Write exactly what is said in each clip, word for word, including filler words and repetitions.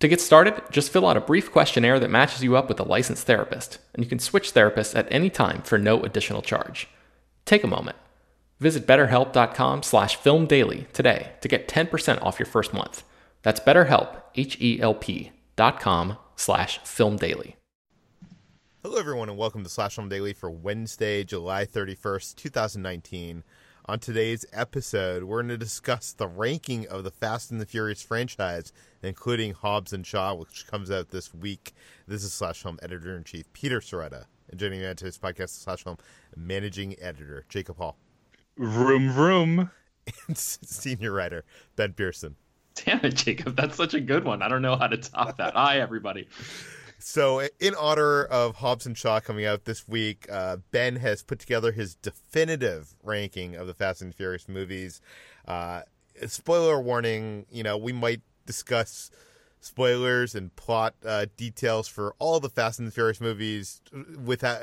To get started, just fill out a brief questionnaire that matches you up with a licensed therapist, and you can switch therapists at any time for no additional charge. Take a moment. Visit betterhelp.com slash filmdaily today to get ten percent off your first month. That's betterhelp, H-E-L-P, dot com slash filmdaily. Hello, everyone, and welcome to Slash Film Daily for Wednesday, July thirty-first, twenty nineteen. On today's episode, we're going to discuss the ranking of the Fast and the Furious franchise, including Hobbs and Shaw, which comes out this week. This is Slash Film Editor-in-Chief Peter Sciretta, and joining me on today's podcast is Slash Film Managing Editor Jacob Hall. Vroom, vroom. And Senior Writer Ben Pearson. Damn it, Jacob. That's such a good one. I don't know how to top that. Hi, everybody. So in honor of Hobbs and Shaw coming out this week, uh, Ben has put together his definitive ranking of the Fast and Furious movies. Uh, spoiler warning, you know, we might discuss spoilers and plot uh, details for all the Fast and the Furious movies, without,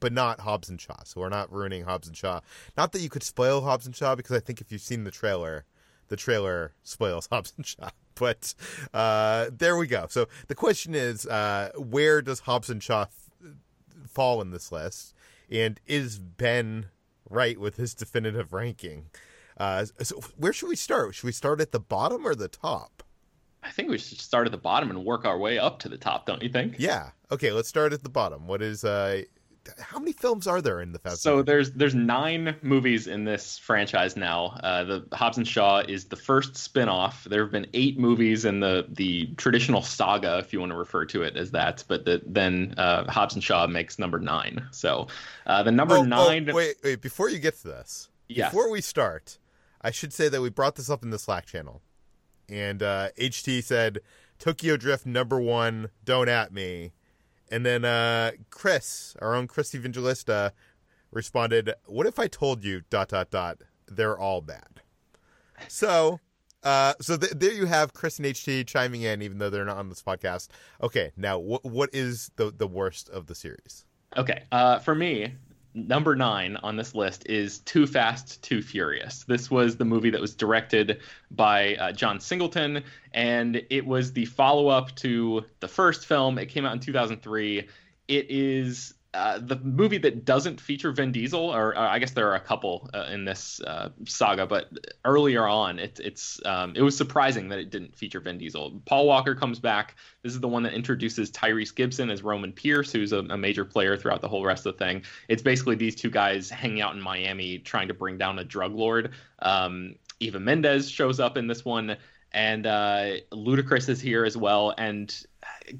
but not Hobbs and Shaw. So we're not ruining Hobbs and Shaw. Not that you could spoil Hobbs and Shaw, because I think if you've seen the trailer, the trailer spoils Hobbs and Shaw. But uh, there we go. So the question is, uh, where does Hobbs and Shaw th- fall in this list? And is Ben right with his definitive ranking? Uh, so where should we start? Should we start at the bottom or the top? I think we should start at the bottom and work our way up to the top, don't you think? Yeah. Okay, let's start at the bottom. What is... Uh... How many films are there in the Fast? So there's there's nine movies in this franchise now. Uh, the Hobbs and Shaw is the first spinoff. There have been eight movies in the the traditional saga, if you want to refer to it as that. But the, then uh, Hobbs and Shaw makes number nine. So uh, the number oh, nine. Oh, wait, wait! Before you get to this, yes. Before we start, I should say that we brought this up in the Slack channel, and uh, H T said Tokyo Drift number one. Don't at me. And then uh, Chris, our own Chris Evangelista, responded, "What if I told you, dot, dot, dot, they're all bad?" So uh, so th- there you have Chris and H T chiming in, even though they're not on this podcast. Okay, now wh- what is the, the worst of the series? Okay, uh, for me, number nine on this list is Too Fast, Too Furious. This was the movie that was directed by uh, John Singleton, and it was the follow-up to the first film. It came out in two thousand three. It is Uh, the movie that doesn't feature Vin Diesel, or, or I guess there are a couple uh, in this uh, saga, but earlier on, it, it's um, it was surprising that it didn't feature Vin Diesel. Paul Walker comes back. This is the one that introduces Tyrese Gibson as Roman Pierce, who's a, a major player throughout the whole rest of the thing. It's basically these two guys hanging out in Miami trying to bring down a drug lord. Um, Eva Mendes shows up in this one, and uh, Ludacris is here as well, and...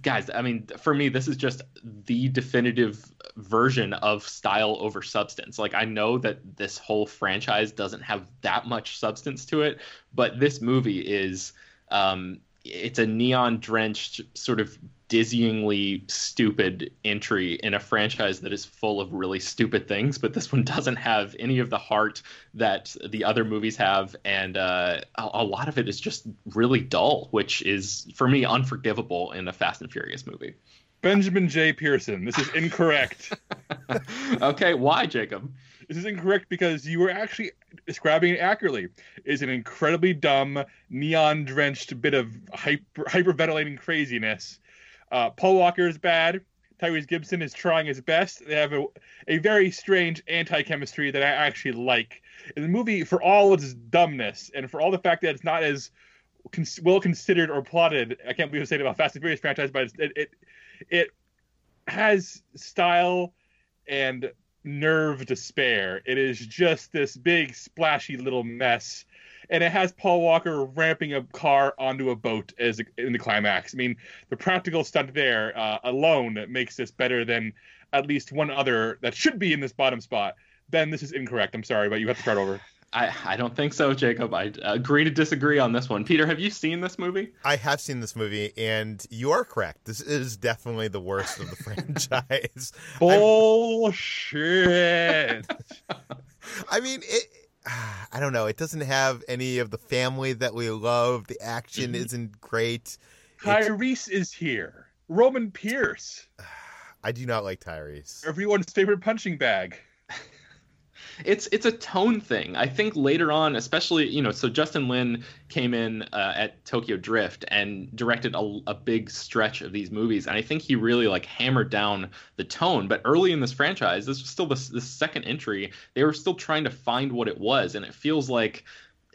Guys, I mean, for me, this is just the definitive version of style over substance. Like, I know that this whole franchise doesn't have that much substance to it, but this movie is, um, it's a neon-drenched, sort of dizzyingly stupid entry in a franchise that is full of really stupid things. But this one doesn't have any of the heart that the other movies have. And uh, a, a lot of it is just really dull, which is, for me, unforgivable in a Fast and Furious movie. Benjamin J. Pearson, this is incorrect. Okay, why, Jacob? This is incorrect because you were actually describing it accurately. It's an incredibly dumb, neon-drenched bit of hyper, hyperventilating craziness. Uh, Paul Walker is bad. Tyrese Gibson is trying his best. They have a, a very strange anti-chemistry that I actually like. And the movie, for all its dumbness and for all the fact that it's not as cons- well considered or plotted, I can't believe I'm saying it about Fast and Furious franchise, but it it, it has style and nerve to spare. It is just this big, splashy little mess. And it has Paul Walker ramping a car onto a boat as in the climax. I mean, the practical stunt there uh, alone makes this better than at least one other that should be in this bottom spot. Ben, this is incorrect. I'm sorry, but you have to start over. I, I don't think so, Jacob. I agree to disagree on this one. Peter, have you seen this movie? I have seen this movie, and you are correct. This is definitely the worst of the franchise. Bullshit. I mean, it... I don't know. It doesn't have any of the family that we love. The action mm-hmm. isn't great. Tyrese it... is here. Roman Pierce. I do not like Tyrese. Everyone's favorite punching bag. It's it's a tone thing. I think later on, especially, you know, so Justin Lin came in uh, at Tokyo Drift and directed a, a big stretch of these movies. And I think he really like hammered down the tone. But early in this franchise, this was still the, the second entry. They were still trying to find what it was. And it feels like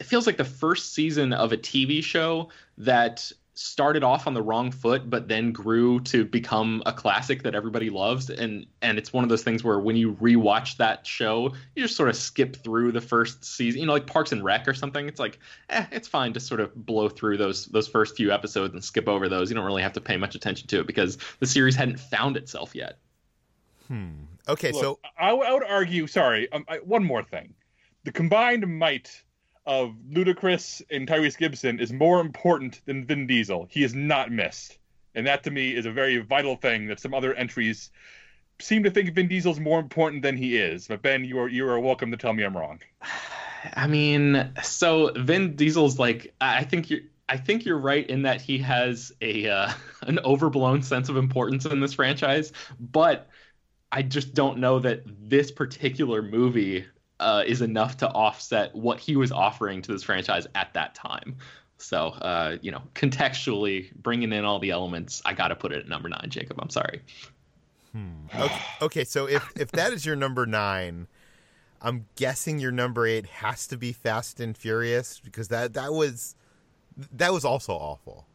it feels like the first season of a T V show that started off on the wrong foot, but then grew to become a classic that everybody loves. And and it's one of those things where when you rewatch that show, you just sort of skip through the first season, you know, like Parks and Rec or something. It's like, eh, it's fine to sort of blow through those those first few episodes and skip over those. You don't really have to pay much attention to it because the series hadn't found itself yet. Hmm. Okay, Look, so... I, I would argue, sorry, um, I, one more thing. The combined might... of Ludacris and Tyrese Gibson is more important than Vin Diesel. He is not missed. And that, to me, is a very vital thing that some other entries seem to think Vin Diesel's more important than he is. But, Ben, you are you are welcome to tell me I'm wrong. I mean, so Vin Diesel's like, I think you're, I think you're right in that he has a uh, an overblown sense of importance in this franchise. But I just don't know that this particular movie Uh, is enough to offset what he was offering to this franchise at that time. So, uh, you know, contextually bringing in all the elements, I got to put it at number nine, Jacob. I'm sorry. Hmm. Okay, okay, so if, if that is your number nine, I'm guessing your number eight has to be Fast and Furious because that, that was that was also awful.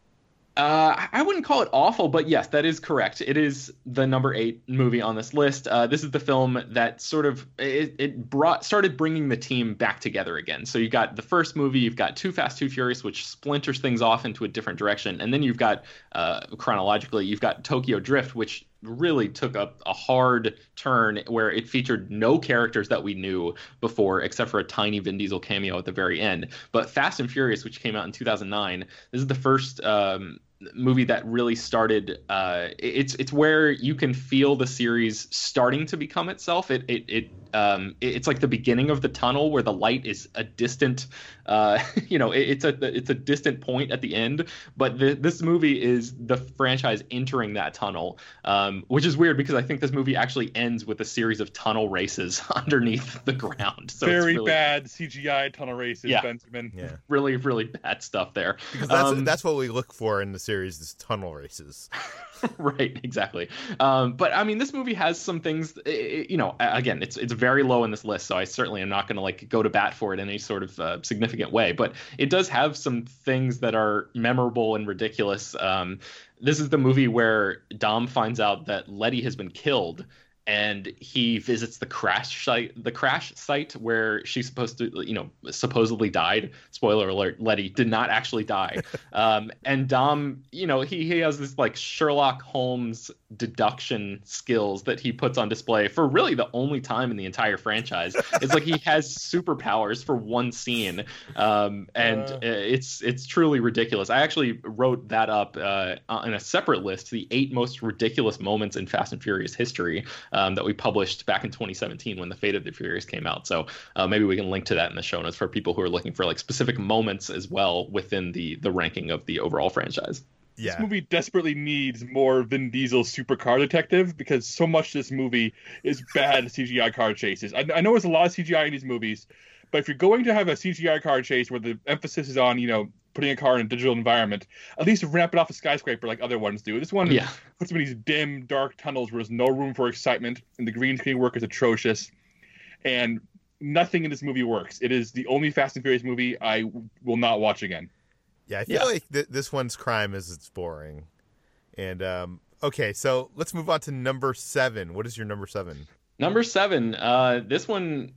Uh, I wouldn't call it awful, but yes, that is correct. It is the number eight movie on this list. Uh, this is the film that sort of it, it brought started bringing the team back together again. So you've got the first movie, you've got Too Fast, Too Furious, which splinters things off into a different direction. And then you've got uh, chronologically, you've got Tokyo Drift, which really took a, a hard turn where it featured no characters that we knew before except for a tiny Vin Diesel cameo at the very end. But Fast and Furious, which came out in two thousand nine, this is the first um, movie that really started. Uh, it's it's where you can feel the series starting to become itself. It it it um it's like the beginning of the tunnel where the light is a distant, uh you know, it, it's a it's a distant point at the end. But the, this movie is the franchise entering that tunnel, um, which is weird because I think this movie actually ends with a series of tunnel races underneath the ground. So very it's really, bad C G I tunnel races, yeah, Benjamin. Yeah, really really bad stuff there. Because that's um, that's what we look for in the series is tunnel races. Right, exactly. Um, but I mean, this movie has some things, it, you know, again, it's it's very low in this list, so I certainly am not going to like go to bat for it in any sort of uh, significant way. But it does have some things that are memorable and ridiculous. Um, this is the movie where Dom finds out that Letty has been killed, and he visits the crash site, the crash site where she's supposed to, you know, supposedly died. Spoiler alert, Letty did not actually die. Um, and Dom, you know, he, he has this like Sherlock Holmes deduction skills that he puts on display for really the only time in the entire franchise. It's like he has superpowers for one scene. Um, and uh, it's it's truly ridiculous. I actually wrote that up uh, on a separate list, the eight most ridiculous moments in Fast and Furious history. Um, that we published back in twenty seventeen when The Fate of the Furious came out. So uh, maybe we can link to that in the show notes for people who are looking for like specific moments as well within the the ranking of the overall franchise. Yeah. This movie desperately needs more Vin Diesel supercar detective because so much of this movie is bad C G I car chases. I, I know there's a lot of C G I in these movies, but if you're going to have a C G I car chase where the emphasis is on, you know, putting a car in a digital environment, at least ramp it off a skyscraper like other ones do. This one yeah. puts them in these dim, dark tunnels where there's no room for excitement, and the green screen work is atrocious, and nothing in this movie works. It is the only Fast and Furious movie I w- will not watch again. Yeah, I feel yeah. like th- this one's crime is it's boring. And, um, okay, so let's move on to number seven. What is your number seven? Number seven, uh, this one,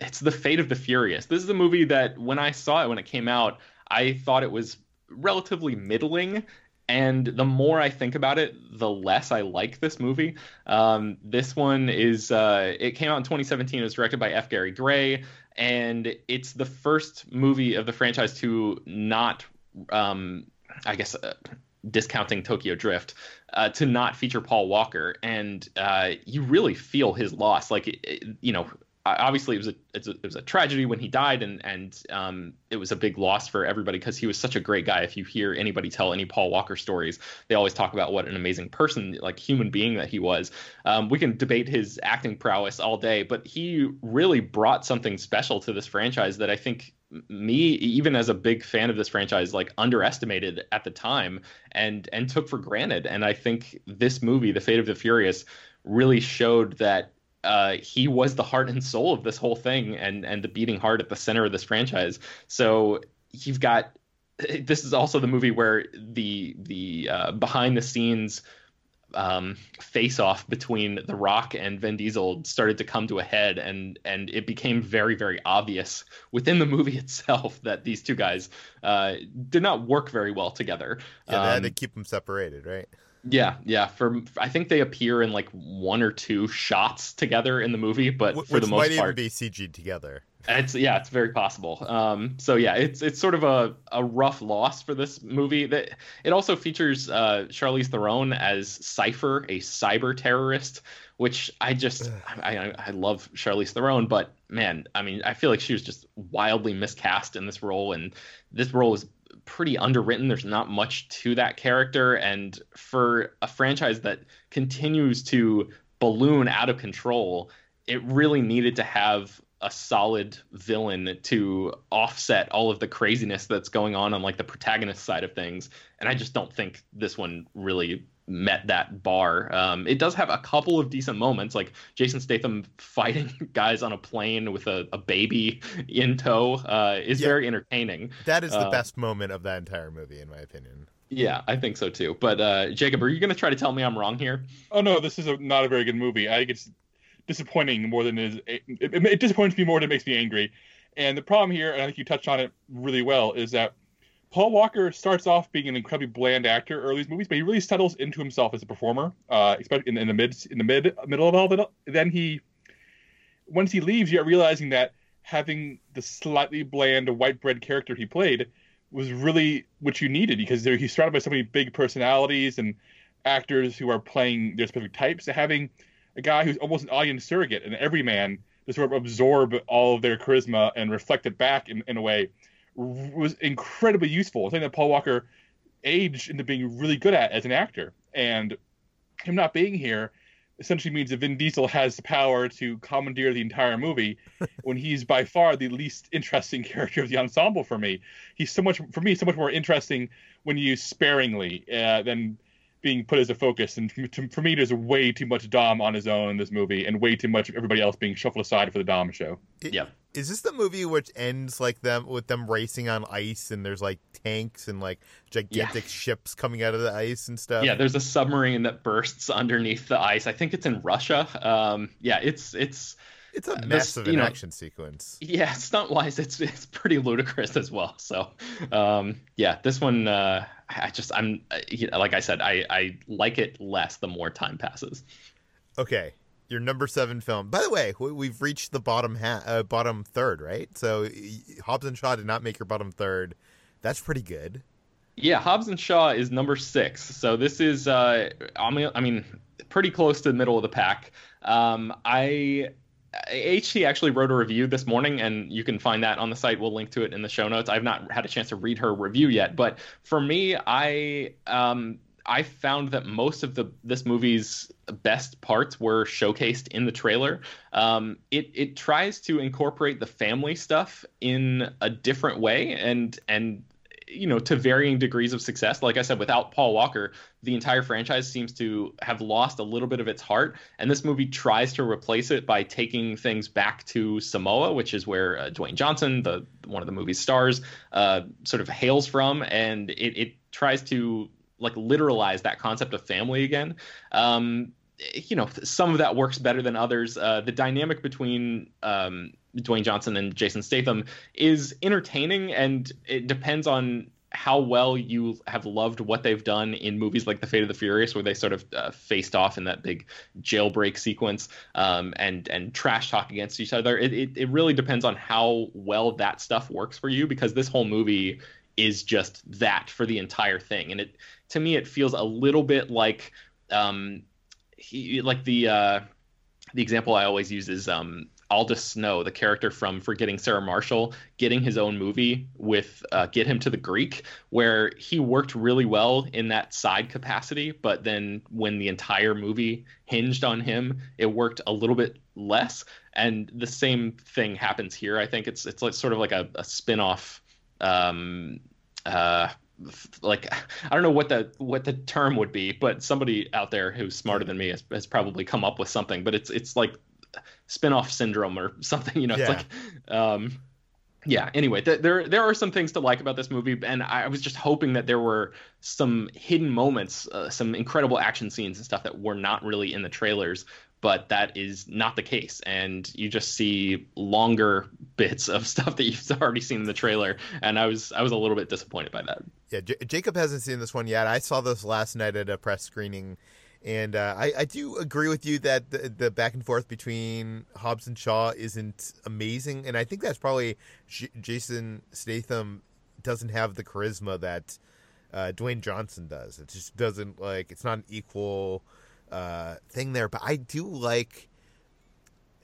it's The Fate of the Furious. This is a movie that when I saw it, when it came out, I thought it was relatively middling, and the more I think about it, the less I like this movie. Um, this one is, uh, it came out in twenty seventeen, it was directed by F. Gary Gray, and it's the first movie of the franchise to not, um, I guess, uh, discounting Tokyo Drift, uh, to not feature Paul Walker, and uh, you really feel his loss, like, it, it, you know, obviously it was a, it's a it was a tragedy when he died, and and um it was a big loss for everybody because he was such a great guy. If you hear anybody tell any Paul Walker stories, they always talk about what an amazing person, like human being that he was. Um we can debate his acting prowess all day, but he really brought something special to this franchise that I think me, even as a big fan of this franchise, like underestimated at the time and and took for granted. And I think this movie, The Fate of the Furious, really showed that Uh, he was the heart and soul of this whole thing, and and the beating heart at the center of this franchise. So you've got, this is also the movie where the the uh, behind the scenes um, face off between The Rock and Vin Diesel started to come to a head, and and it became very very obvious within the movie itself that these two guys uh, did not work very well together. Yeah, they had um, to keep them separated, right? Yeah, yeah. For I think they appear in like one or two shots together in the movie, but Which for the most part, might even be C G'd together. It's yeah, it's very possible. Um, so yeah, it's it's sort of a, a rough loss for this movie. That it also features uh, Charlize Theron as Cypher, a cyber terrorist. Which I just, I, I I love Charlize Theron, but man, I mean, I feel like she was just wildly miscast in this role, and this role is pretty underwritten. There's not much to that character, and for a franchise that continues to balloon out of control, it really needed to have a solid villain to offset all of the craziness that's going on on like the protagonist side of things, and I just don't think this one really met that bar. Um, it does have a couple of decent moments, like Jason Statham fighting guys on a plane with a, a baby in tow uh, is yeah. very entertaining. That is the uh, best moment of that entire movie, in my opinion. Yeah, I think so too. But uh, Jacob, are you going to try to tell me I'm wrong here? Oh no, this is a, not a very good movie. I think it's disappointing more than it is. It, it, it disappoints me more than it makes me angry. And the problem here, and I think you touched on it really well, is that Paul Walker starts off being an incredibly bland actor early in these movies, but he really settles into himself as a performer, uh, in, in the mid in the mid middle of all of it. Then he, once he leaves, you're realizing that having the slightly bland white bread character he played was really what you needed, because there, he's surrounded by so many big personalities and actors who are playing their specific types. So having a guy who's almost an audience surrogate and everyman to sort of absorb all of their charisma and reflect it back in, in a way was incredibly useful. Something that Paul Walker aged into being really good at as an actor. And him not being here essentially means that Vin Diesel has the power to commandeer the entire movie when he's by far the least interesting character of the ensemble for me. He's so much, for me, so much more interesting when used sparingly uh, than being put as a focus. And to, for me, there's way too much Dom on his own in this movie, and way too much of everybody else being shuffled aside for the Dom show. It, yeah. Is this the movie which ends like them with them racing on ice, and there's like tanks and like gigantic yeah. ships coming out of the ice and stuff? Yeah, there's a submarine that bursts underneath the ice. I think it's in Russia. Um, yeah, it's it's it's a uh, mess of an know, action sequence. Yeah, stunt wise, it's it's pretty ludicrous as well. So, um, yeah, this one, uh, I just I'm you know, like I said, I I like it less the more time passes. Okay. Your number seven film. By the way, we've reached the bottom ha- uh, bottom third, right? So Hobbs and Shaw did not make your bottom third. That's pretty good. Yeah, Hobbs and Shaw is number six. So this is, uh, I mean, pretty close to the middle of the pack. Um, I H T actually wrote a review this morning, and you can find that on the site. We'll link to it in the show notes. I've not had a chance to read her review yet. But for me, I... Um, I found that most of the this movie's best parts were showcased in the trailer. Um, it it tries to incorporate the family stuff in a different way, and and you know, to varying degrees of success. Like I said, without Paul Walker, the entire franchise seems to have lost a little bit of its heart, and this movie tries to replace it by taking things back to Samoa, which is where uh, Dwayne Johnson, the one of the movie's stars, uh, sort of hails from, and it it tries to like literalize that concept of family again. Um, you know, some of that works better than others. Uh, the dynamic between um, Dwayne Johnson and Jason Statham is entertaining, and it depends on how well you have loved what they've done in movies like The Fate of the Furious, where they sort of uh, faced off in that big jailbreak sequence um, and and trash talk against each other. It, it it really depends on how well that stuff works for you, because this whole movie is just that for the entire thing. And it, to me, it feels a little bit like, um, he, like the uh, the example I always use is um, Aldous Snow, the character from Forgetting Sarah Marshall, getting his own movie with uh, Get Him to the Greek, where he worked really well in that side capacity, but then when the entire movie hinged on him, it worked a little bit less. And the same thing happens here. I think it's it's like sort of like a, a spin-off. Um, uh, like, I don't know what the, what the term would be, but somebody out there who's smarter than me has, has probably come up with something, but it's, it's like spinoff syndrome or something, you know, yeah. It's like, um, yeah. Anyway, th- there, there are some things to like about this movie. And I was just hoping that there were some hidden moments, uh, some incredible action scenes and stuff that were not really in the trailers, but that is not the case. And you just see longer bits of stuff that you've already seen in the trailer. And I was I was a little bit disappointed by that. Yeah, J- Jacob hasn't seen this one yet. I saw this last night at a press screening. And uh, I, I do agree with you that the, the back and forth between Hobbs and Shaw isn't amazing. And I think that's probably J- Jason Statham doesn't have the charisma that uh, Dwayne Johnson does. It just doesn't, like, it's not an equal uh thing there. But I do like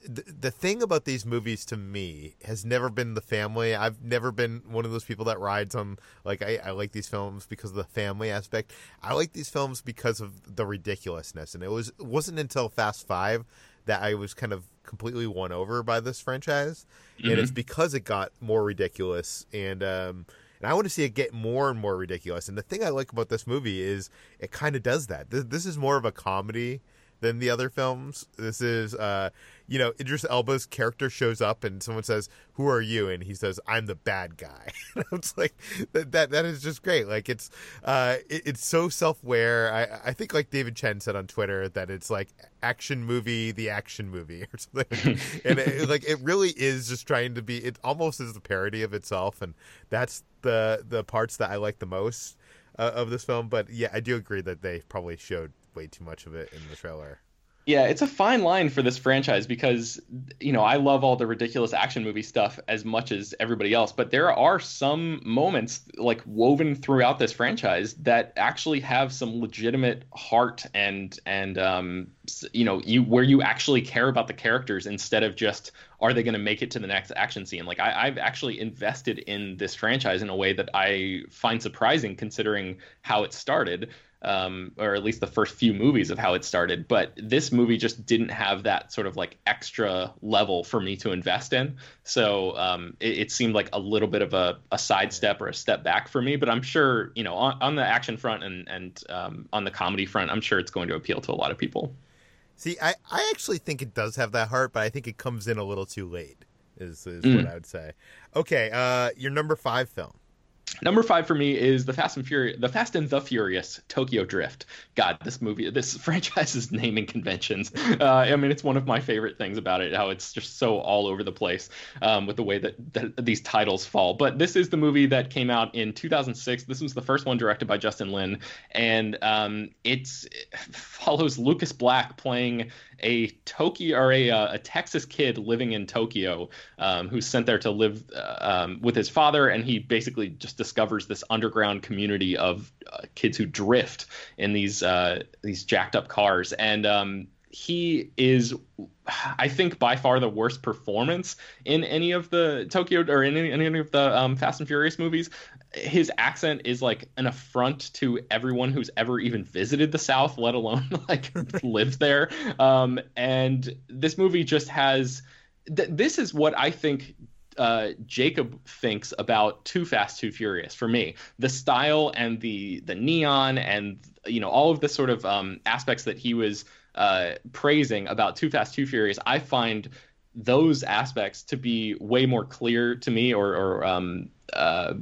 the, the thing about these movies to me has never been the family. I've never been one of those people that rides on like I, I like these films because of the family aspect. I like these films because of the ridiculousness, and it was it wasn't until Fast Five that I was kind of completely won over by this franchise. Mm-hmm. And it's because it got more ridiculous, and um And I want to see it get more and more ridiculous. And the thing I like about this movie is it kind of does that. This, this is more of a comedy than the other films. This is, uh, you know, Idris Elba's character shows up and someone says, "Who are you?" And he says, "I'm the bad guy." And I was like, that, that, that is just great. Like, it's uh, it, it's so self-aware. I, I think, like David Chen said on Twitter, that it's like action movie, the action movie or something. And it, like, it really is just trying to be, it almost is the parody of itself. And that's the, the parts that I like the most uh, of this film. But yeah, I do agree that they probably showed way too much of it in the trailer. Yeah, it's a fine line for this franchise because, you know, I love all the ridiculous action movie stuff as much as everybody else, but there are some moments like woven throughout this franchise that actually have some legitimate heart and and um you know, you where you actually care about the characters instead of just, are they going to make it to the next action scene? Like, I, I've actually invested in this franchise in a way that I find surprising considering how it started. um, or at least the first few movies of how it started. But this movie just didn't have that sort of like extra level for me to invest in. So um, it, it seemed like a little bit of a, a sidestep or a step back for me. But I'm sure, you know, on, on the action front and, and um, on the comedy front, I'm sure it's going to appeal to a lot of people. See, I, I actually think it does have that heart, but I think it comes in a little too late is, is mm. what I would say. Okay, uh, your number five film. Number five for me is the Fast and Furious, the Fast and the Furious Tokyo Drift. God, this movie, this franchise's naming conventions. Uh, I mean, it's one of my favorite things about it, how it's just so all over the place um, with the way that, that these titles fall. But this is the movie that came out in two thousand six. This was the first one directed by Justin Lin, and um, it's, it follows Lucas Black playing a Tokyo or a, uh, a Texas kid living in Tokyo um, who's sent there to live uh, um, with his father, and he basically just discovers this underground community of uh, kids who drift in these uh, these jacked up cars. And um, he is, I think, by far the worst performance in any of the Tokyo or in any, any of the um, Fast and Furious movies. His accent is like an affront to everyone who's ever even visited the South, let alone like lived there. Um, and this movie just has th- this is what I think Uh, Jacob thinks about Too Fast, Too Furious for me. The style and the the neon and, you know, all of the sort of um, aspects that he was uh, praising about Too Fast, Too Furious, I find those aspects to be way more clear to me or, or um, uh,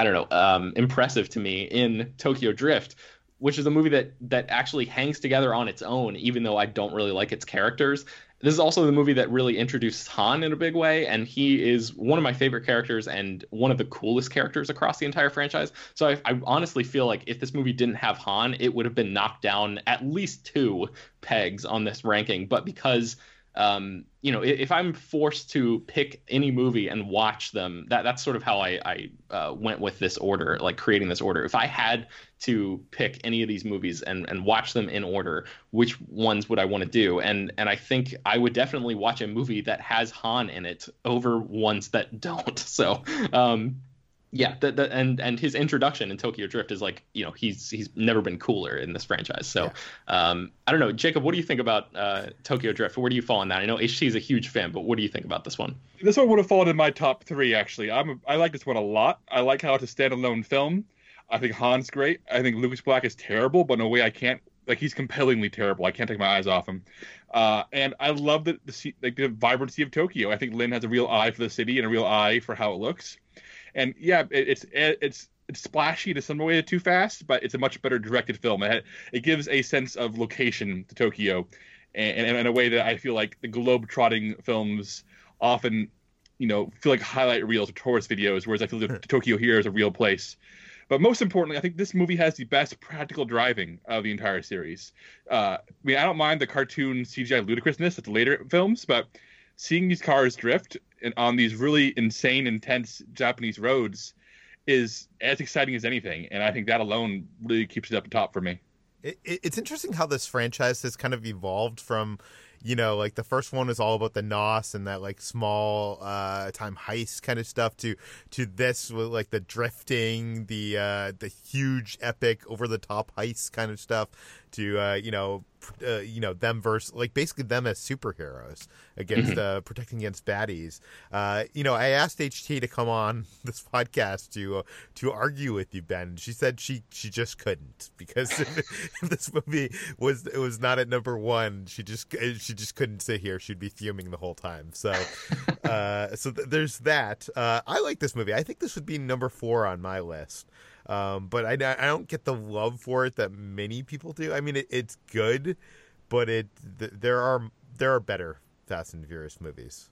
I don't know, um, impressive to me in Tokyo Drift, which is a movie that that actually hangs together on its own, even though I don't really like its characters. This is also the movie that really introduced Han in a big way, and he is one of my favorite characters and one of the coolest characters across the entire franchise. So I, I honestly feel like if this movie didn't have Han, it would have been knocked down at least two pegs on this ranking. But because, um, you know, if I'm forced to pick any movie and watch them, that that's sort of how I, I uh, went with this order, like creating this order. If I had to pick any of these movies and, and watch them in order, which ones would I want to do? And and I think I would definitely watch a movie that has Han in it over ones that don't. So, um, yeah, the, the, and and his introduction in Tokyo Drift is like, you know, he's he's never been cooler in this franchise. So, yeah. um, I don't know, Jacob, what do you think about uh, Tokyo Drift? Where do you fall on that? I know H T is a huge fan, but what do you think about this one? This one would have fallen in my top three, actually. I'm a, I like this one a lot. I like how it's a standalone film. I think Han's great. I think Lucas Black is terrible, but in a way I can't, like, he's compellingly terrible. I can't take my eyes off him. Uh, and I love the, the, like, the vibrancy of Tokyo. I think Lin has a real eye for the city and a real eye for how it looks. And yeah, it, it's it's it's splashy to some way Too Fast, but it's a much better directed film. It, it gives a sense of location to Tokyo, and, and in a way that I feel like the globe-trotting films often, you know, feel like highlight reels or tourist videos, whereas I feel that Tokyo here is a real place. But most importantly, I think this movie has the best practical driving of the entire series. Uh, I mean, I don't mind the cartoon C G I ludicrousness that's later films, but seeing these cars drift and on these really insane, intense Japanese roads is as exciting as anything. And I think that alone really keeps it up top for me. It, it, it's interesting how this franchise has kind of evolved from, you know, like the first one was all about the N O S and that like small uh, time heist kind of stuff to to this with like the drifting, the uh, the huge epic over the top heist kind of stuff to, uh, you know, uh, you know, them versus like basically them as superheroes against mm-hmm. uh, protecting against baddies. Uh, you know, I asked H T to come on this podcast to uh, to argue with you, Ben. She said she she just couldn't because if this movie was it was not at number one. She just she She just couldn't sit here. She'd be fuming the whole time. So uh, so th- there's that. Uh, I like this movie. I think this would be number four on my list. Um, but I, I don't get the love for it that many people do. I mean, it, it's good, but it th- there are there are better Fast and Furious movies.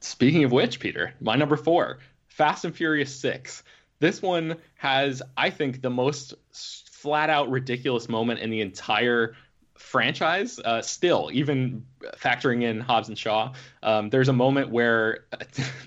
Speaking of which, Peter, my number four, Fast and Furious six. This one has, I think, the most flat-out ridiculous moment in the entire franchise, uh, still, even factoring in Hobbs and Shaw. Um, there's a moment where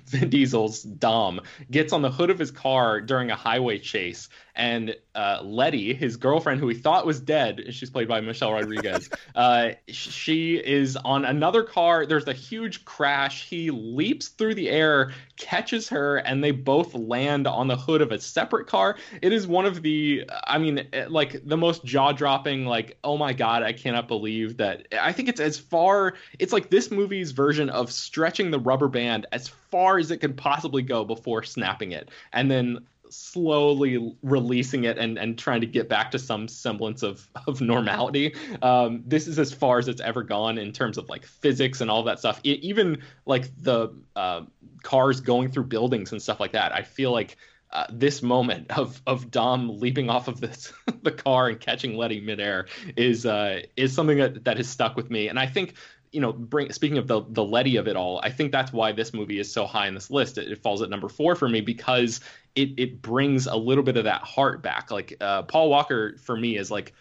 Vin Diesel's Dom gets on the hood of his car during a highway chase And uh, Letty, his girlfriend, who he thought was dead, she's played by Michelle Rodriguez. uh, she is on another car. There's a huge crash. He leaps through the air, catches her, and they both land on the hood of a separate car. It is one of the, I mean, like the most jaw-dropping, like, oh my God, I cannot believe that. I think it's as far, it's like this movie's version of stretching the rubber band as far as it could possibly go before snapping it. And then slowly releasing it and, and trying to get back to some semblance of, of normality. Um, this is as far as it's ever gone in terms of like physics and all that stuff. It, even like the uh, cars going through buildings and stuff like that. I feel like uh, this moment of of Dom leaping off of this the car and catching Letty midair is uh, is something that, that has stuck with me. And I think, you know, bring, speaking of the the Letty of it all, I think that's why this movie is so high on this list. It, it falls at number four for me because it it brings a little bit of that heart back. Like uh, Paul Walker for me is like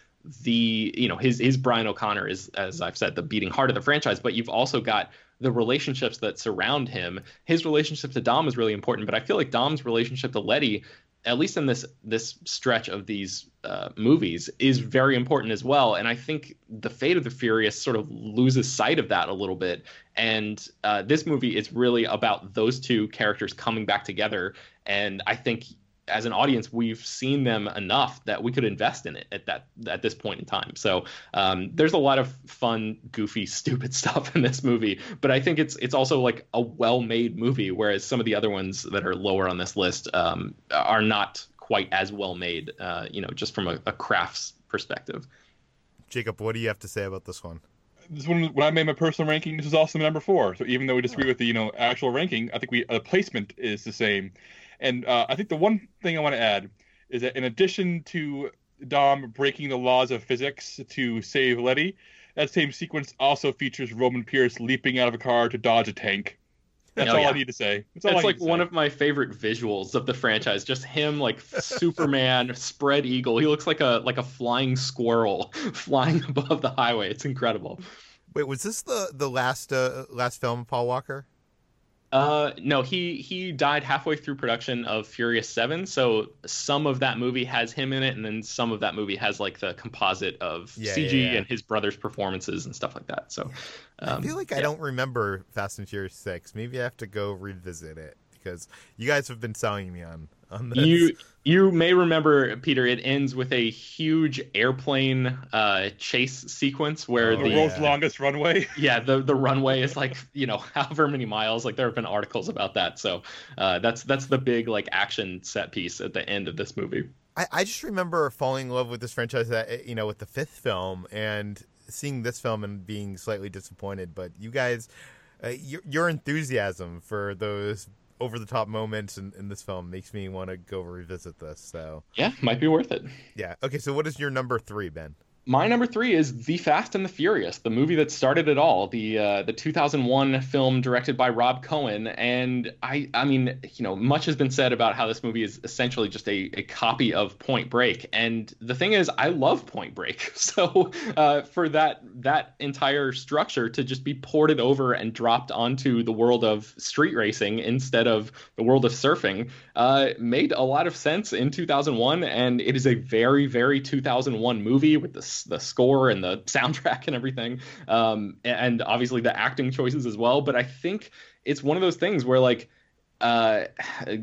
the, you know, his his Brian O'Connor is, as I've said, the beating heart of the franchise. But you've also got the relationships that surround him. His relationship to Dom is really important, but I feel like Dom's relationship to Letty, at least in this this stretch of these uh, movies, is very important as well. And I think The Fate of the Furious sort of loses sight of that a little bit. And uh, this movie is really about those two characters coming back together. And I think as an audience, we've seen them enough that we could invest in it at that at this point in time. So um, there's a lot of fun, goofy, stupid stuff in this movie. But I think it's it's also like a well-made movie, whereas some of the other ones that are lower on this list um, are not quite as well-made, uh, you know, just from a, a crafts perspective. Jacob, what do you have to say about this one? This one, when I made my personal ranking, this is also number four. So even though we disagree with the, you know, actual ranking, I think we the placement is the same. And uh, I think the one thing I want to add is that in addition to Dom breaking the laws of physics to save Letty, that same sequence also features Roman Pierce leaping out of a car to dodge a tank. That's oh, all yeah. I need to say. That's, That's all I like need to one say. Of my favorite visuals of the franchise. Just him, like Superman, spread eagle. He looks like a like a flying squirrel flying above the highway. It's incredible. Wait, was this the the last uh, last film of Paul Walker? Uh, no, he, he died halfway through production of Furious seven, so some of that movie has him in it, and then some of that movie has, like, the composite of yeah, C G yeah, yeah. and his brother's performances and stuff like that. So um, I feel like yeah. I don't remember Fast and Furious six. Maybe I have to go revisit it, because you guys have been selling me on, on this. You, you may remember, Peter, it ends with a huge airplane uh, chase sequence where oh, the, the world's yeah. longest runway. Yeah, the, the runway is like, you know, however many miles. Like there have been articles about that. So uh, that's that's the big like action set piece at the end of this movie. I, I just remember falling in love with this franchise, that, you know, with the fifth film and seeing this film and being slightly disappointed. But you guys, uh, your, your enthusiasm for those over-the-top moments in, in this film makes me want to go revisit this. So yeah, might be worth it. Yeah. Okay, so what is your number three, Ben? My number three is The Fast and the Furious, the movie that started it all, the uh, the two thousand one film directed by Rob Cohen. And I I mean, you know, much has been said about how this movie is essentially just a, a copy of Point Break. And the thing is, I love Point Break. So uh, for that that entire structure to just be ported over and dropped onto the world of street racing instead of the world of surfing uh, made a lot of sense in two thousand one. And it is a very, very two thousand one movie with the the score and the soundtrack and everything, um, and obviously the acting choices as well. But I think it's one of those things where, like, uh,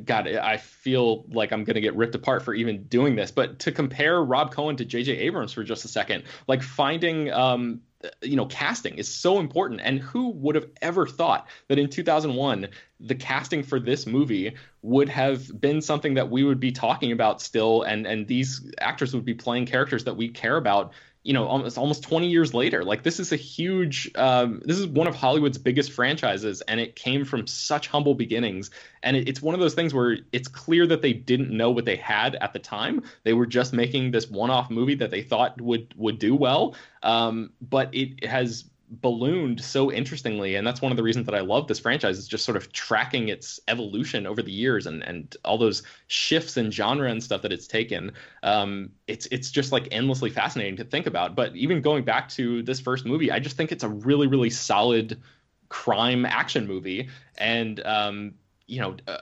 God, I feel like I'm going to get ripped apart for even doing this. But to compare Rob Cohen to J J. Abrams for just a second, like finding um, – you know, casting is so important. And who would have ever thought that in two thousand one, the casting for this movie would have been something that we would be talking about still. And, and these actors would be playing characters that we care about, you know, almost, almost twenty years later. Like this is a huge, um, this is one of Hollywood's biggest franchises, and it came from such humble beginnings. And it, it's one of those things where it's clear that they didn't know what they had at the time. They were just making this one-off movie that they thought would, would do well. Um, but it has ballooned so interestingly, and that's one of the reasons that I love this franchise, is just sort of tracking its evolution over the years and and all those shifts in genre and stuff that it's taken. Um, it's it's just like endlessly fascinating to think about. But even going back to this first movie, I just think it's a really, really solid crime action movie. And um, you know, uh,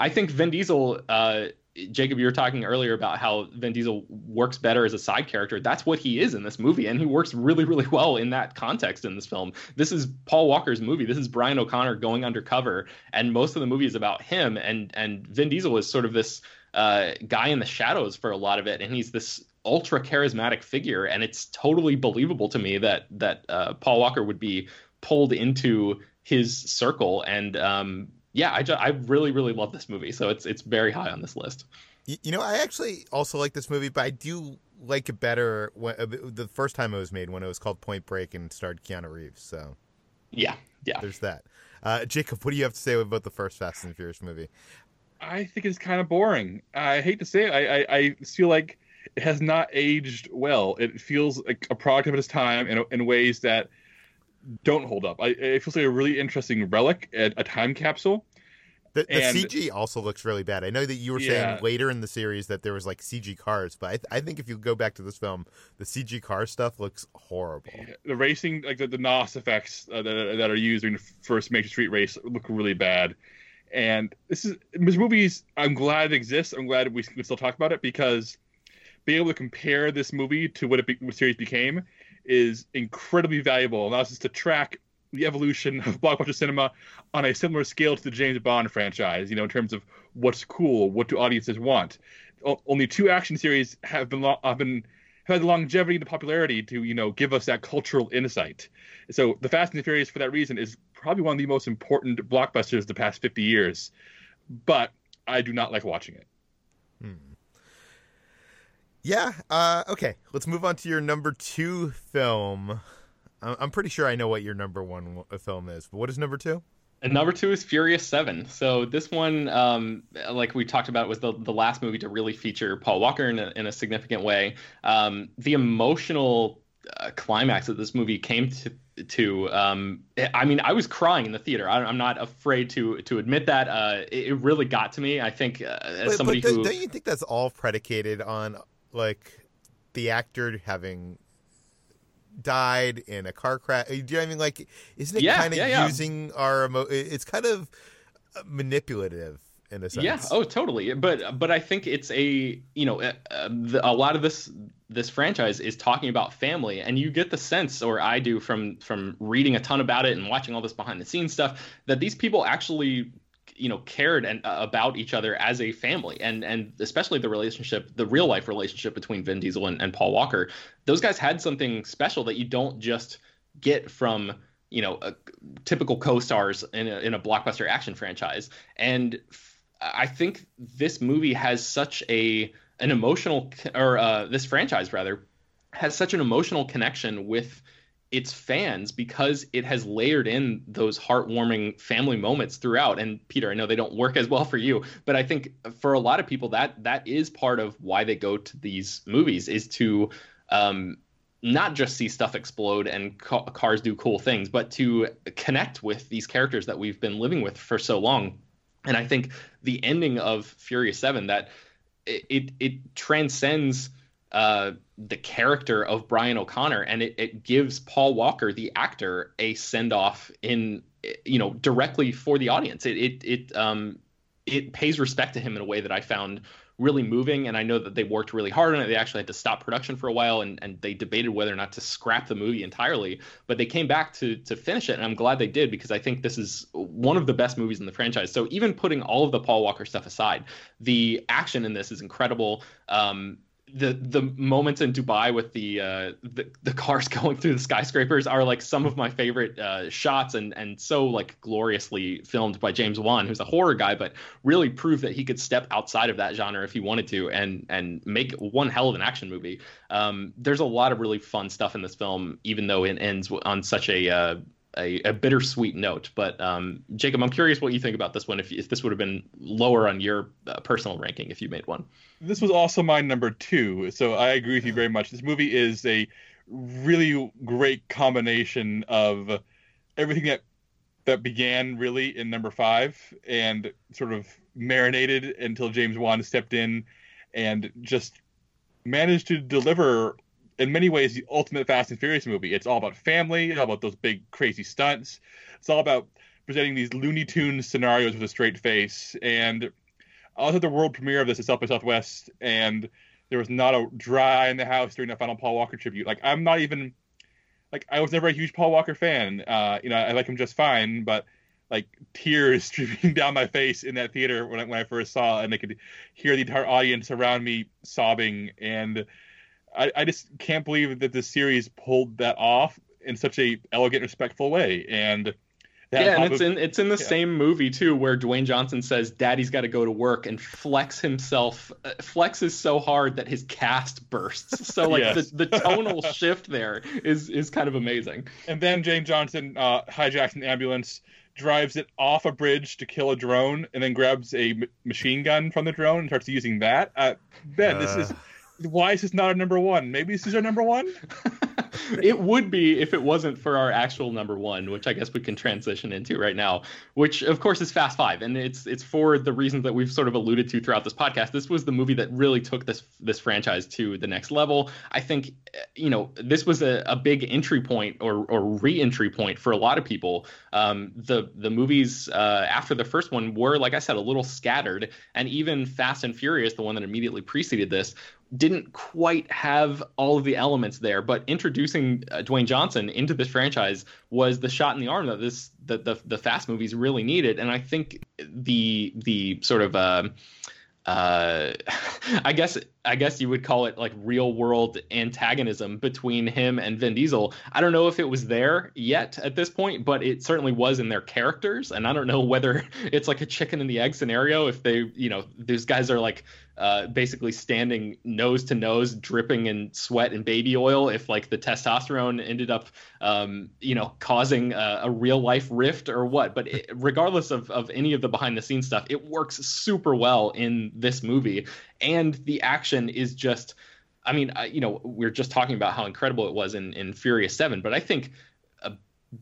I think Vin Diesel, uh, Jacob, you were talking earlier about how Vin Diesel works better as a side character. That's what he is in this movie, and he works really, really well in that context in this film. This is Paul Walker's movie. This is Brian O'Connor going undercover, and most of the movie is about him, and and Vin Diesel is sort of this uh, guy in the shadows for a lot of it, and he's this ultra charismatic figure, and it's totally believable to me that that uh, Paul Walker would be pulled into his circle, and um yeah, I, just, I really, really love this movie. So it's it's very high on this list. You, you know, I actually also like this movie, but I do like it better when, uh, the first time it was made, when it was called Point Break and starred Keanu Reeves. So, yeah, yeah. There's that. Uh, Jacob, what do you have to say about the first Fast and the Furious movie? I think it's kind of boring. I hate to say it. I, I, I feel like it has not aged well. It feels like a product of its time in, in ways that don't hold up. I, it feels like a really interesting relic, a, a time capsule. The, the and, C G also looks really bad. I know that you were yeah. saying later in the series that there was like C G cars, but I, th- I think if you go back to this film, the C G car stuff looks horrible. The racing, like the, the N O S effects uh, that, that are used in the first major street race, look really bad. And this is this movie's. I'm glad it exists. I'm glad we can still talk about it, because being able to compare this movie to what it be, what series became is incredibly valuable. It allows us to track the evolution of blockbuster cinema on a similar scale to the James Bond franchise, you know, in terms of what's cool, what do audiences want. O- only two action series have been, lo- have been have had the longevity and the popularity to, you know, give us that cultural insight. So The Fast and the Furious, for that reason, is probably one of the most important blockbusters of the past fifty years. But I do not like watching it. Hmm. Yeah. Uh, okay. Let's move on to your number two film. I'm pretty sure I know what your number one film is, but what is number two? And number two is Furious Seven. So this one, um, like we talked about, was the, the last movie to really feature Paul Walker in a, in a significant way. Um, the emotional uh, climax that this movie came to. to um I mean, I was crying in the theater. I, I'm not afraid to to admit that. Uh it, it really got to me. I think uh, as but, somebody but th- who don't you think that's all predicated on like the actor having died in a car crash? Do you know what I mean? Like, isn't it yeah, kind of yeah, yeah. using our emo- it's kind of manipulative in a sense. Yeah, oh totally. But but I think it's a, you know, a, a lot of this this franchise is talking about family, and you get the sense, or I do from from reading a ton about it and watching all this behind the scenes stuff, that these people actually, you know, cared and uh, about each other as a family, and and especially the relationship, the real life relationship between Vin Diesel and, and Paul Walker. Those guys had something special that you don't just get from, you know, a, typical co-stars in a, in a blockbuster action franchise. And f- I think this movie has such a an emotional or uh, this franchise rather has such an emotional connection with its fans because it has layered in those heartwarming family moments throughout. And Peter, I know they don't work as well for you, but I think for a lot of people that that is part of why they go to these movies, is to um, not just see stuff explode and ca- cars do cool things, but to connect with these characters that we've been living with for so long. And I think the ending of Furious seven, that It it transcends uh, the character of Brian O'Connor, and it, it gives Paul Walker, the actor, a send off in, you know, directly for the audience. It it it um it pays respect to him in a way that I found really moving, and I know that they worked really hard on it. They actually had to stop production for a while, and, and they debated whether or not to scrap the movie entirely, but they came back to to finish it, and I'm glad they did, because I think this is one of the best movies in the franchise. So even putting all of the Paul Walker stuff aside, the action in this is incredible. Um, the the moments in Dubai with the, uh, the the cars going through the skyscrapers are like some of my favorite uh, shots, and and so like gloriously filmed by James Wan, who's a horror guy, but really proved that he could step outside of that genre if he wanted to and and make one hell of an action movie. Um, there's a lot of really fun stuff in this film, even though it ends on such a uh, a, a bittersweet note. But um, Jacob, I'm curious what you think about this one, if, if this would have been lower on your uh, personal ranking if you made one. This was also my number two, so I agree with you very much. This movie is a really great combination of everything that that began really in number five and sort of marinated until James Wan stepped in and just managed to deliver, in many ways, the ultimate Fast and Furious movie. It's all about family. It's all about those big, crazy stunts. It's all about presenting these Looney Tunes scenarios with a straight face. And I was at the world premiere of this at South by Southwest, and there was not a dry in the house during that final Paul Walker tribute. Like, I'm not even, like, I was never a huge Paul Walker fan. Uh, you know, I like him just fine, but, like, tears streaming down my face in that theater when I, when I first saw it, and I could hear the entire audience around me sobbing. And I, I just can't believe that this series pulled that off in such a elegant, respectful way. And yeah, and it's in it's in the yeah. same movie too, where Dwayne Johnson says, "Daddy's got to go to work," and flex himself uh, flexes so hard that his cast bursts. So like yes. the, the tonal shift there is is kind of amazing. And then James Johnson uh, hijacks an ambulance, drives it off a bridge to kill a drone, and then grabs a m- machine gun from the drone and starts using that. Uh, Ben, uh... this is. Why is this not our number one? Maybe this is our number one? It would be if it wasn't for our actual number one, which I guess we can transition into right now, which, of course, is Fast Five. And it's it's for the reasons that we've sort of alluded to throughout this podcast. This was the movie that really took this this franchise to the next level. I think, you know, this was a, a big entry point or, or re-entry point for a lot of people. Um, the, the movies uh, after the first one were, like I said, a little scattered. And even Fast and Furious, the one that immediately preceded this, didn't quite have all of the elements there, but introducing uh, Dwayne Johnson into this franchise was the shot in the arm that this that the the Fast movies really needed. And I think the the sort of uh, uh, I guess I guess you would call it like real world antagonism between him and Vin Diesel. I don't know if it was there yet at this point, but it certainly was in their characters. And I don't know whether it's like a chicken and the egg scenario, if they, you know, these guys are like, Uh, basically standing nose to nose, dripping in sweat and baby oil, if like the testosterone ended up, um, you know, causing a, a real life rift or what. But it, regardless of, of any of the behind the scenes stuff, it works super well in this movie. And the action is just, I mean, I, you know, we we're just talking about how incredible it was in, in Furious seven, but I think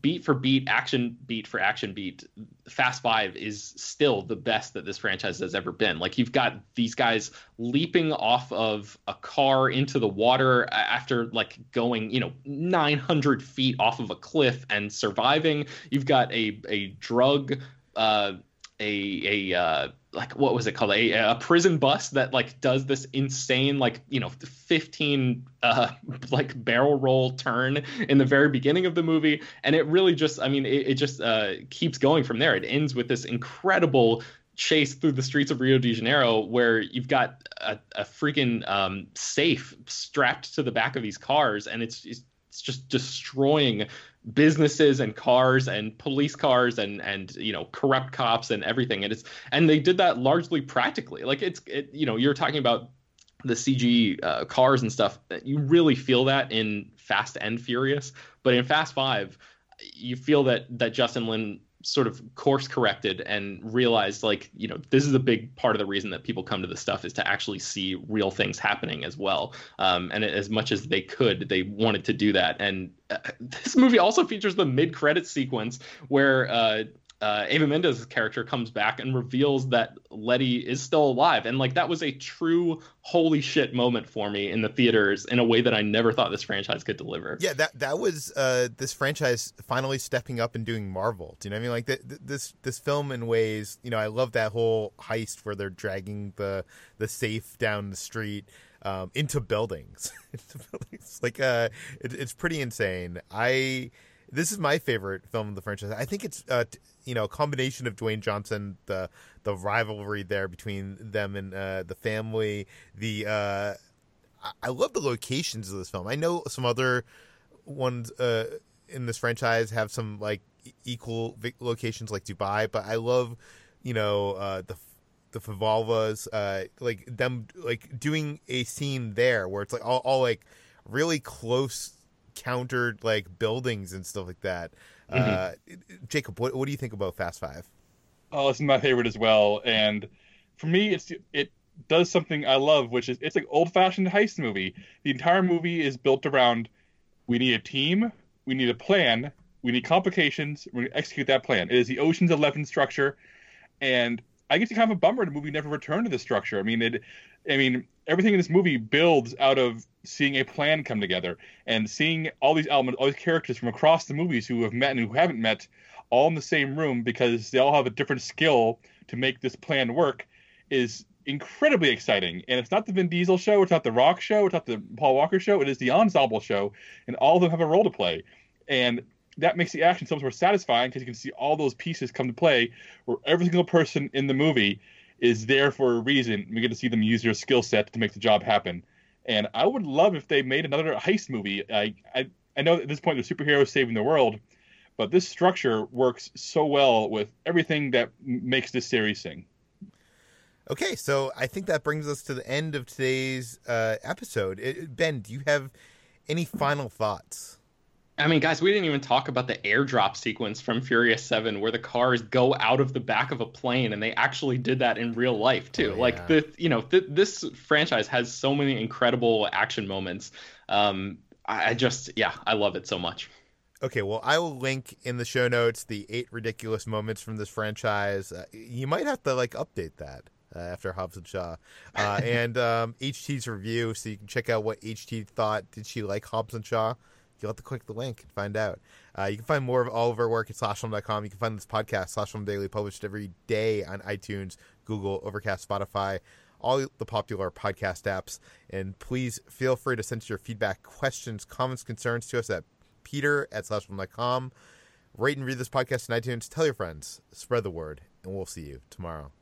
beat for beat, action beat for action beat, Fast Five is still the best that this franchise has ever been. Like, you've got these guys leaping off of a car into the water after like going, you know, nine hundred feet off of a cliff and surviving. You've got a a drug uh a a uh like what was it called a, a prison bus that like does this insane like, you know, fifteen uh like barrel roll turn in the very beginning of the movie. And it really just, I mean, it, it just uh keeps going from there. It ends with this incredible chase through the streets of Rio de Janeiro, where you've got a, a freaking um safe strapped to the back of these cars, and it's, it's It's just destroying businesses and cars and police cars and, and, you know, corrupt cops and everything. And it's, and they did that largely practically. Like, it's, it, you know, you're talking about the C G uh, cars and stuff. You really feel that in Fast and Furious, but in Fast Five, you feel that, that Justin Lin sort of course corrected and realized, like, you know, this is a big part of the reason that people come to this stuff, is to actually see real things happening as well. Um, and as much as they could, they wanted to do that. And uh, this movie also features the mid-credits sequence where uh, uh, Eva Mendes' character comes back and reveals that Letty is still alive. And like, that was a true holy shit moment for me in the theaters, in a way that I never thought this franchise could deliver. Yeah, that that was uh, this franchise finally stepping up and doing Marvel. Do you know what I mean? Like, th- th- this this film in ways, you know, I love that whole heist where they're dragging the the safe down the street um, into buildings. into buildings. Like, uh, it, it's pretty insane. I this is my favorite film of the franchise. I think it's uh, t- you know, a combination of Dwayne Johnson, the the rivalry there between them and uh, the family. The uh, I love the locations of this film. I know some other ones uh, in this franchise have some like equal locations, like Dubai, but I love, you know, uh, the the Favalvas, uh, like them like doing a scene there where it's like all, all like really close countered like buildings and stuff like that. Mm-hmm. Uh, Jacob, what what do you think about Fast Five? Oh, this is my favorite as well, and for me, it's it does something I love, which is it's like old-fashioned heist movie. The entire movie is built around, we need a team, we need a plan, we need complications, we're going to execute that plan. It is the Ocean's Eleven structure, and I guess it's kind of a bummer the movie never returned to this structure. I mean, it, I mean, everything in this movie builds out of seeing a plan come together and seeing all these elements, all these characters from across the movies who have met and who haven't met, all in the same room because they all have a different skill to make this plan work. is incredibly exciting. And it's not the Vin Diesel show, it's not the Rock show, it's not the Paul Walker show, it is the ensemble show, and all of them have a role to play. And that makes the action so much more satisfying because you can see all those pieces come to play where every single person in the movie is there for a reason. We get to see them use their skill set to make the job happen. And I would love if they made another heist movie. I, I, I know at this point they're superheroes saving the world, but this structure works so well with everything that makes this series sing. Okay, so I think that brings us to the end of today's uh, episode. It, Ben, do you have any final thoughts? I mean, guys, we didn't even talk about the airdrop sequence from Furious seven where the cars go out of the back of a plane, and they actually did that in real life, too. Oh, yeah. Like, the, you know, th- this franchise has so many incredible action moments. Um, I, I just, yeah, I love it so much. Okay, well, I will link in the show notes the eight ridiculous moments from this franchise. Uh, you might have to, like, update that uh, after Hobbs and Shaw. Uh, and um, H T's review, so you can check out what H T thought. Did she like Hobbs and Shaw? You'll have to click the link and find out. Uh, you can find more of all of our work at slash film dot com. You can find this podcast, Slash Film Daily, published every day on iTunes, Google, Overcast, Spotify, all the popular podcast apps. And please feel free to send your feedback, questions, comments, concerns to us at peter at slash film dot com. Rate and read this podcast on iTunes. Tell your friends. Spread the word. And we'll see you tomorrow.